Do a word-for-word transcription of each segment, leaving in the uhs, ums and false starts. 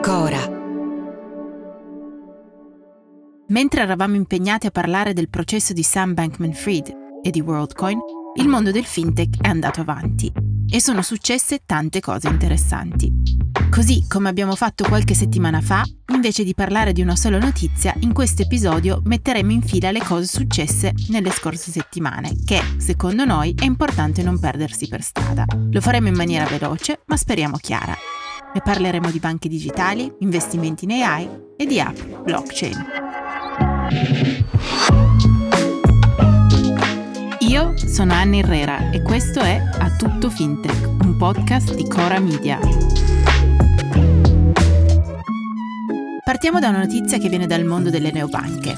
Cora. Mentre eravamo impegnati a parlare del processo di Sam Bankman-Fried e di WorldCoin, il mondo del fintech è andato avanti e sono successe tante cose interessanti. Così, come abbiamo fatto qualche settimana fa, invece di parlare di una sola notizia, in questo episodio metteremo in fila le cose successe nelle scorse settimane, che, secondo noi, è importante non perdersi per strada. Lo faremo in maniera veloce, ma speriamo chiara. Ne parleremo di banche digitali, investimenti in A I e di app blockchain. Io sono Anna Herrera e questo è A Tutto Fintech, un podcast di Cora Media. Partiamo da una notizia che viene dal mondo delle neobanche.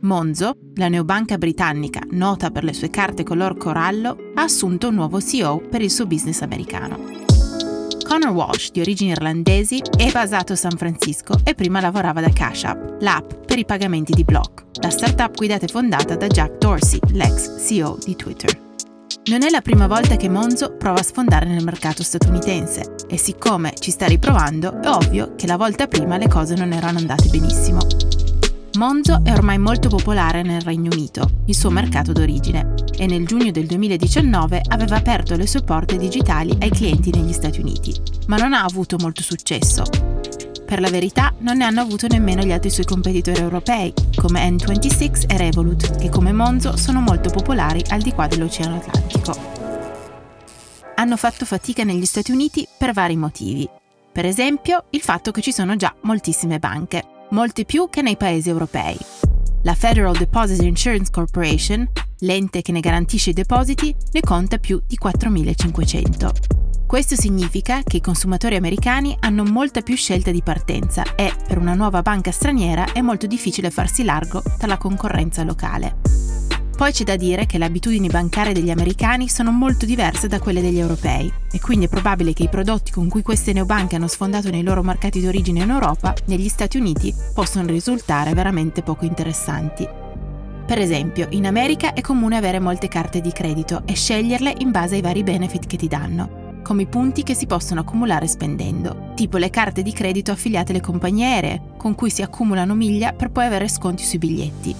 Monzo, la neobanca britannica nota per le sue carte color corallo, ha assunto un nuovo C E O per il suo business americano. Connor Walsh, di origini irlandesi, è basato a San Francisco e prima lavorava da Cash App, l'app per i pagamenti di Block, la startup guidata e fondata da Jack Dorsey, l'ex C E O di Twitter. Non è la prima volta che Monzo prova a sfondare nel mercato statunitense e siccome ci sta riprovando, è ovvio che la volta prima le cose non erano andate benissimo. Monzo è ormai molto popolare nel Regno Unito, il suo mercato d'origine, e nel giugno del duemiladiciannove aveva aperto le sue porte digitali ai clienti negli Stati Uniti, ma non ha avuto molto successo. Per la verità, non ne hanno avuto nemmeno gli altri suoi competitori europei, come N ventisei e Revolut, che come Monzo sono molto popolari al di qua dell'Oceano Atlantico. Hanno fatto fatica negli Stati Uniti per vari motivi. Per esempio, il fatto che ci sono già moltissime banche, molte più che nei paesi europei. La Federal Deposit Insurance Corporation, l'ente che ne garantisce i depositi, ne conta più di quattromilacinquecento. Questo significa che i consumatori americani hanno molta più scelta di partenza e, per una nuova banca straniera, è molto difficile farsi largo dalla concorrenza locale. Poi c'è da dire che le abitudini bancarie degli americani sono molto diverse da quelle degli europei e quindi è probabile che i prodotti con cui queste neobanche hanno sfondato nei loro mercati d'origine in Europa, negli Stati Uniti, possono risultare veramente poco interessanti. Per esempio, in America è comune avere molte carte di credito e sceglierle in base ai vari benefit che ti danno, come i punti che si possono accumulare spendendo, tipo le carte di credito affiliate alle compagnie aeree, con cui si accumulano miglia per poi avere sconti sui biglietti.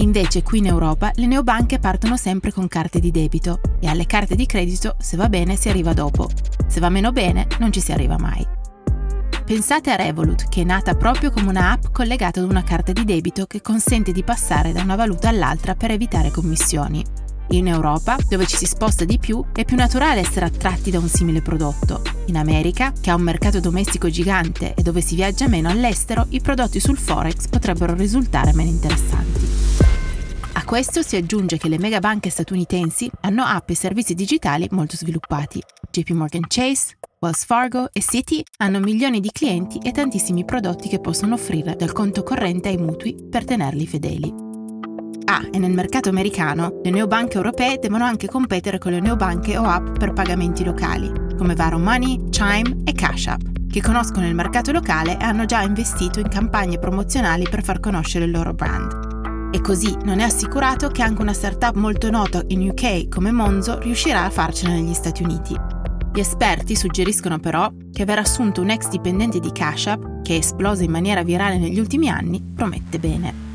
Invece qui in Europa le neobanche partono sempre con carte di debito e alle carte di credito, se va bene, si arriva dopo, se va meno bene, non ci si arriva mai. Pensate a Revolut, che è nata proprio come una app collegata ad una carta di debito che consente di passare da una valuta all'altra per evitare commissioni. In Europa, dove ci si sposta di più, è più naturale essere attratti da un simile prodotto. In America, che ha un mercato domestico gigante e dove si viaggia meno all'estero, i prodotti sul Forex potrebbero risultare meno interessanti. A questo si aggiunge che le megabanche statunitensi hanno app e servizi digitali molto sviluppati. J P Morgan Chase, Wells Fargo e Citi hanno milioni di clienti e tantissimi prodotti che possono offrire dal conto corrente ai mutui per tenerli fedeli. Ah, e nel mercato americano, le neobanche europee devono anche competere con le neobanche o app per pagamenti locali, come Varo Money, Chime e Cash App, che conoscono il mercato locale e hanno già investito in campagne promozionali per far conoscere il loro brand. E così non è assicurato che anche una startup molto nota in U K come Monzo riuscirà a farcela negli Stati Uniti. Gli esperti suggeriscono però che aver assunto un ex dipendente di Cash App, che è esplosa in maniera virale negli ultimi anni, promette bene.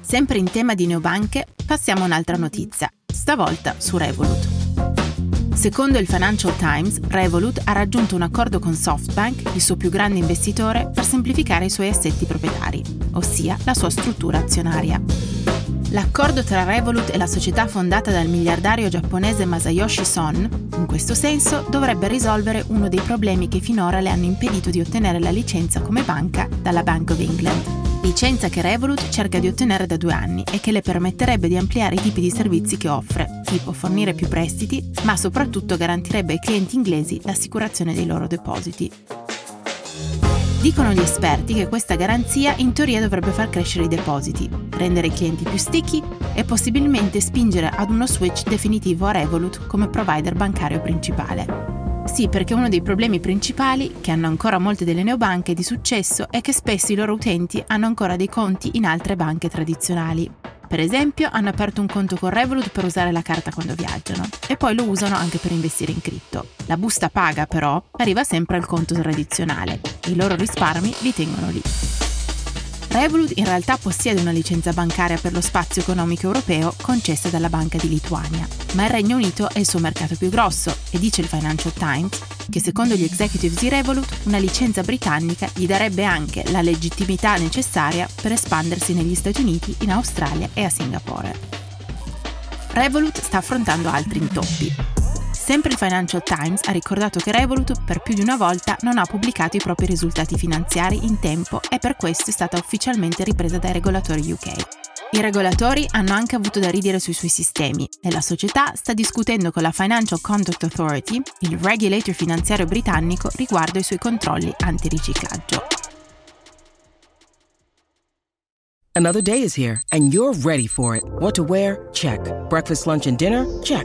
Sempre in tema di neobanche, passiamo a un'altra notizia, stavolta su Revolut. Secondo il Financial Times, Revolut ha raggiunto un accordo con SoftBank, il suo più grande investitore, per semplificare i suoi assetti proprietari, ossia la sua struttura azionaria. L'accordo tra Revolut e la società fondata dal miliardario giapponese Masayoshi Son, in questo senso, dovrebbe risolvere uno dei problemi che finora le hanno impedito di ottenere la licenza come banca dalla Bank of England. licenza che Revolut cerca di ottenere da due anni e che le permetterebbe di ampliare i tipi di servizi che offre, tipo fornire più prestiti, ma soprattutto garantirebbe ai clienti inglesi l'assicurazione dei loro depositi. Dicono gli esperti che questa garanzia in teoria dovrebbe far crescere i depositi, rendere i clienti più sticky e possibilmente spingere ad uno switch definitivo a Revolut come provider bancario principale. Sì, perché uno dei problemi principali che hanno ancora molte delle neobanche di successo è che spesso i loro utenti hanno ancora dei conti in altre banche tradizionali. Per esempio, hanno aperto un conto con Revolut per usare la carta quando viaggiano e poi lo usano anche per investire in cripto. La busta paga, però, arriva sempre al conto tradizionale e i loro risparmi li tengono lì. Revolut in realtà possiede una licenza bancaria per lo spazio economico europeo concessa dalla Banca di Lituania, ma il Regno Unito è il suo mercato più grosso e dice il Financial Times che secondo gli executives di Revolut una licenza britannica gli darebbe anche la legittimità necessaria per espandersi negli Stati Uniti, in Australia e a Singapore. Revolut sta affrontando altri intoppi. Sempre il Financial Times ha ricordato che Revolut per più di una volta non ha pubblicato i propri risultati finanziari in tempo e per questo è stata ufficialmente ripresa dai regolatori U K. I regolatori hanno anche avuto da ridire sui suoi sistemi e la società sta discutendo con la Financial Conduct Authority, il regulator finanziario britannico, riguardo ai suoi controlli antiriciclaggio. Another day is here and you're ready for it. What to wear? Check. Breakfast, lunch and dinner? Check.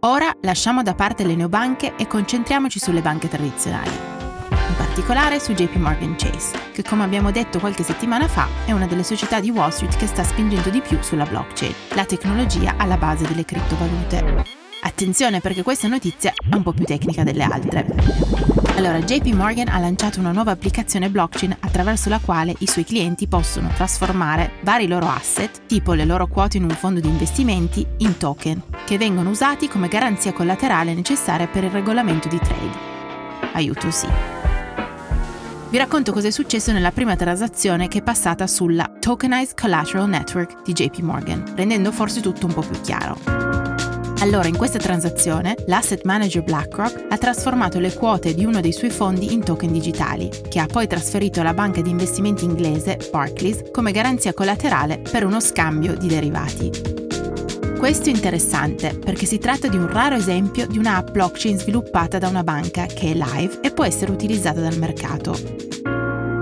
Ora lasciamo da parte le neobanche e concentriamoci sulle banche tradizionali. In particolare su J P Morgan Chase, che come abbiamo detto qualche settimana fa è una delle società di Wall Street che sta spingendo di più sulla blockchain, la tecnologia alla base delle criptovalute. Attenzione perché questa notizia è un po' più tecnica delle altre. Allora, J P Morgan ha lanciato una nuova applicazione blockchain attraverso la quale i suoi clienti possono trasformare vari loro asset, tipo le loro quote in un fondo di investimenti, in token, che vengono usati come garanzia collaterale necessaria per il regolamento di trade. Aiuto, sì. Vi racconto cosa è successo nella prima transazione che è passata sulla Tokenized Collateral Network di J P Morgan, rendendo forse tutto un po' più chiaro. Allora, in questa transazione, l'asset manager BlackRock ha trasformato le quote di uno dei suoi fondi in token digitali, che ha poi trasferito alla banca di investimenti inglese, Barclays, come garanzia collaterale per uno scambio di derivati. Questo è interessante perché si tratta di un raro esempio di una app blockchain sviluppata da una banca che è live e può essere utilizzata dal mercato.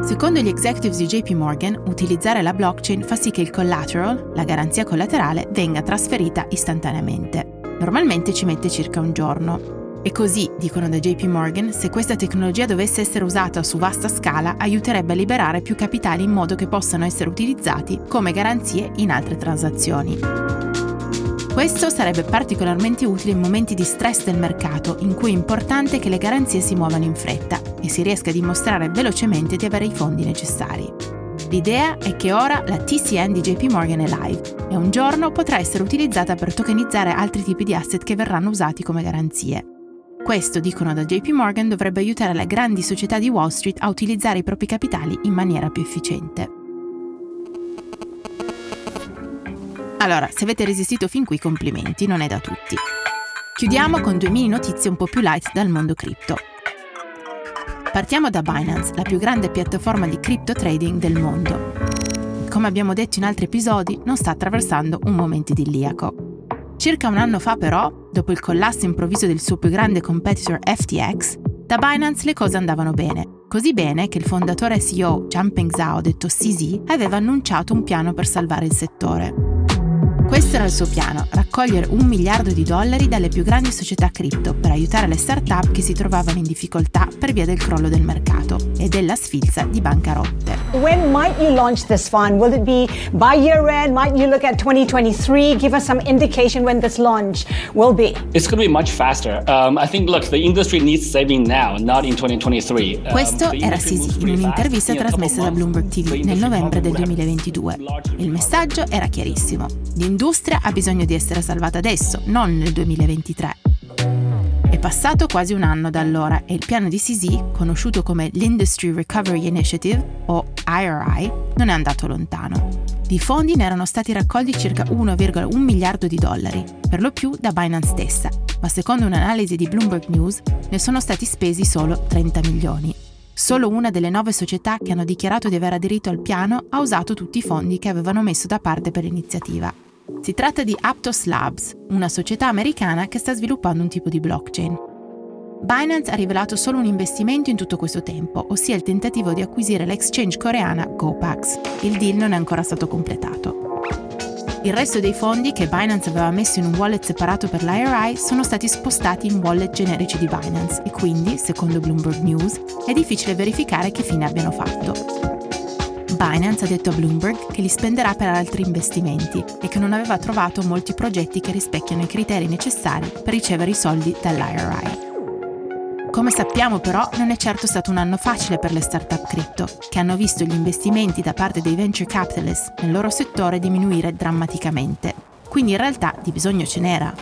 Secondo gli executives di J P Morgan, utilizzare la blockchain fa sì che il collateral, la garanzia collaterale, venga trasferita istantaneamente. Normalmente ci mette circa un giorno. E così, dicono da J P Morgan, se questa tecnologia dovesse essere usata su vasta scala, aiuterebbe a liberare più capitali in modo che possano essere utilizzati come garanzie in altre transazioni. Questo sarebbe particolarmente utile in momenti di stress del mercato, in cui è importante che le garanzie si muovano in fretta e si riesca a dimostrare velocemente di avere i fondi necessari. L'idea è che ora la T C N di J P Morgan è live e un giorno potrà essere utilizzata per tokenizzare altri tipi di asset che verranno usati come garanzie. Questo, dicono da J P Morgan, dovrebbe aiutare le grandi società di Wall Street a utilizzare i propri capitali in maniera più efficiente. Allora, se avete resistito fin qui, complimenti, non è da tutti. Chiudiamo con due mini notizie un po' più light dal mondo cripto. Partiamo da Binance, la più grande piattaforma di crypto trading del mondo. Come abbiamo detto in altri episodi, non sta attraversando un momento idilliaco. Circa un anno fa, però, dopo il collasso improvviso del suo più grande competitor F T X, da Binance le cose andavano bene. Così bene che il fondatore e C E O Changpeng Zhao, detto C Z, aveva annunciato un piano per salvare il settore. Questo era il suo piano, raccogliere un miliardo di dollari dalle più grandi società cripto per aiutare le start-up che si trovavano in difficoltà per via del crollo del mercato e della sfilza di bancarotte. When might you launch this fund? Will it be by year end? Might you look at twenty twenty-three? Give us some indication when this launch will be. It's going to be much faster. Um, I think, look, the industry needs saving now, not in twenty twenty-three. Um, Questo era Citi in un'intervista trasmessa da Bloomberg T V nel novembre del duemilaventidue. Il messaggio era chiarissimo. L'industria ha bisogno di essere salvata adesso, non nel duemilaventitré. È passato quasi un anno da allora e il piano di C Z, conosciuto come l'Industry Recovery Initiative, o I R I, non è andato lontano. Di fondi ne erano stati raccolti circa uno virgola uno miliardo di dollari, per lo più da Binance stessa, ma secondo un'analisi di Bloomberg News ne sono stati spesi solo trenta milioni. Solo una delle nove società che hanno dichiarato di aver aderito al piano ha usato tutti i fondi che avevano messo da parte per l'iniziativa. Si tratta di Aptos Labs, una società americana che sta sviluppando un tipo di blockchain. Binance ha rivelato solo un investimento in tutto questo tempo, ossia il tentativo di acquisire l'exchange coreana Gopax. Il deal non è ancora stato completato. Il resto dei fondi che Binance aveva messo in un wallet separato per l'I R I sono stati spostati in wallet generici di Binance e quindi, secondo Bloomberg News, è difficile verificare che fine abbiano fatto. Binance ha detto a Bloomberg che li spenderà per altri investimenti e che non aveva trovato molti progetti che rispecchiano i criteri necessari per ricevere i soldi dall'I R I. Come sappiamo però, non è certo stato un anno facile per le start-up cripto, che hanno visto gli investimenti da parte dei venture capitalist nel loro settore diminuire drammaticamente. Quindi in realtà di bisogno ce n'era.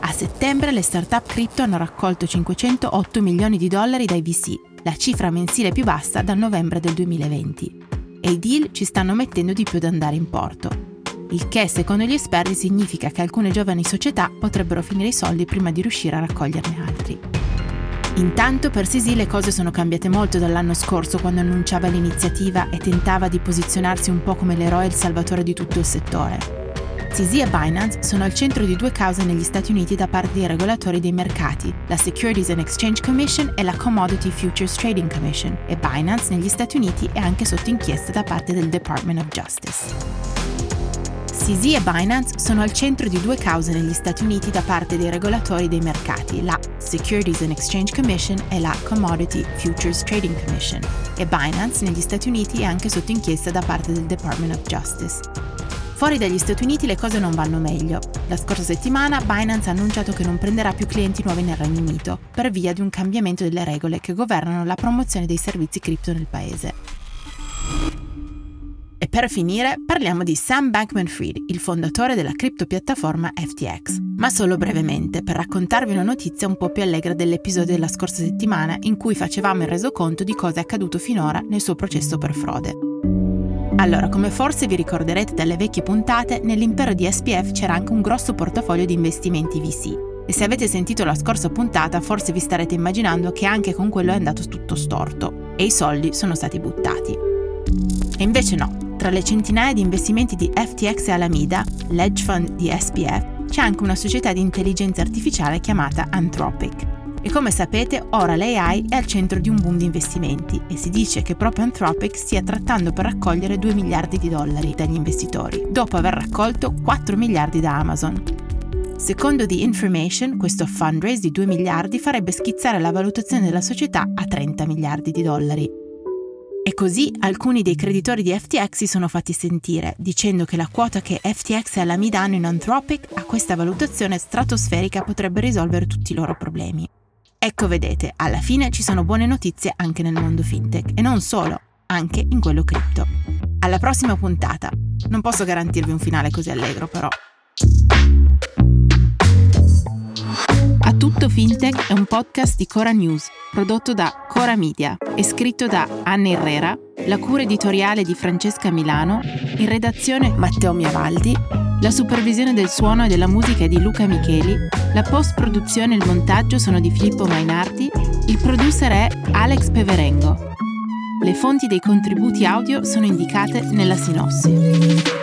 A settembre le start-up cripto hanno raccolto cinquecentotto milioni di dollari dai V C, la cifra mensile più bassa dal novembre del duemilaventi. E i deal ci stanno mettendo di più ad andare in porto. Il che, secondo gli esperti, significa che alcune giovani società potrebbero finire i soldi prima di riuscire a raccoglierne altri. Intanto per C Z le cose sono cambiate molto dall'anno scorso, quando annunciava l'iniziativa e tentava di posizionarsi un po' come l'eroe e il salvatore di tutto il settore. C Z e Binance sono al centro di due cause negli Stati Uniti da parte dei regolatori dei mercati, la Securities and Exchange Commission e la Commodity Futures Trading Commission, e Binance negli Stati Uniti è anche sotto inchiesta da parte del Department of Justice. C Z e Binance sono al centro di due cause negli Stati Uniti da parte dei regolatori dei mercati, la Securities and Exchange Commission e la Commodity Futures Trading Commission, e Binance negli Stati Uniti è anche sotto inchiesta da parte del Department of Justice. Fuori dagli Stati Uniti le cose non vanno meglio. La scorsa settimana Binance ha annunciato che non prenderà più clienti nuovi nel Regno Unito, per via di un cambiamento delle regole che governano la promozione dei servizi cripto nel paese. E per finire parliamo di Sam Bankman-Fried, il fondatore della criptopiattaforma F T X. Ma solo brevemente, per raccontarvi una notizia un po' più allegra dell'episodio della scorsa settimana in cui facevamo il resoconto di cosa è accaduto finora nel suo processo per frode. Allora, come forse vi ricorderete dalle vecchie puntate, nell'impero di S P F c'era anche un grosso portafoglio di investimenti V C. E se avete sentito la scorsa puntata, forse vi starete immaginando che anche con quello è andato tutto storto e i soldi sono stati buttati. E invece no, tra le centinaia di investimenti di F T X e Alameda, l'hedge fund di S P F, c'è anche una società di intelligenza artificiale chiamata Anthropic. E come sapete, ora l'A I è al centro di un boom di investimenti e si dice che proprio Anthropic stia trattando per raccogliere due miliardi di dollari dagli investitori, dopo aver raccolto quattro miliardi da Amazon. Secondo The Information, questo fundraise di due miliardi farebbe schizzare la valutazione della società a trenta miliardi di dollari. E così alcuni dei creditori di F T X si sono fatti sentire, dicendo che la quota che F T X e Alameda hanno in Anthropic a questa valutazione stratosferica potrebbe risolvere tutti i loro problemi. Ecco, vedete, alla fine ci sono buone notizie anche nel mondo fintech, e non solo, anche in quello cripto. Alla prossima puntata. Non posso garantirvi un finale così allegro, però. A Tutto Fintech è un podcast di Cora News, prodotto da Cora Media e scritto da Anna Herrera, la cura editoriale di Francesca Milano, in redazione Matteo Miavaldi, la supervisione del suono e della musica è di Luca Micheli, la post-produzione e il montaggio sono di Filippo Mainardi, il producer è Alex Peverengo. Le fonti dei contributi audio sono indicate nella sinossi.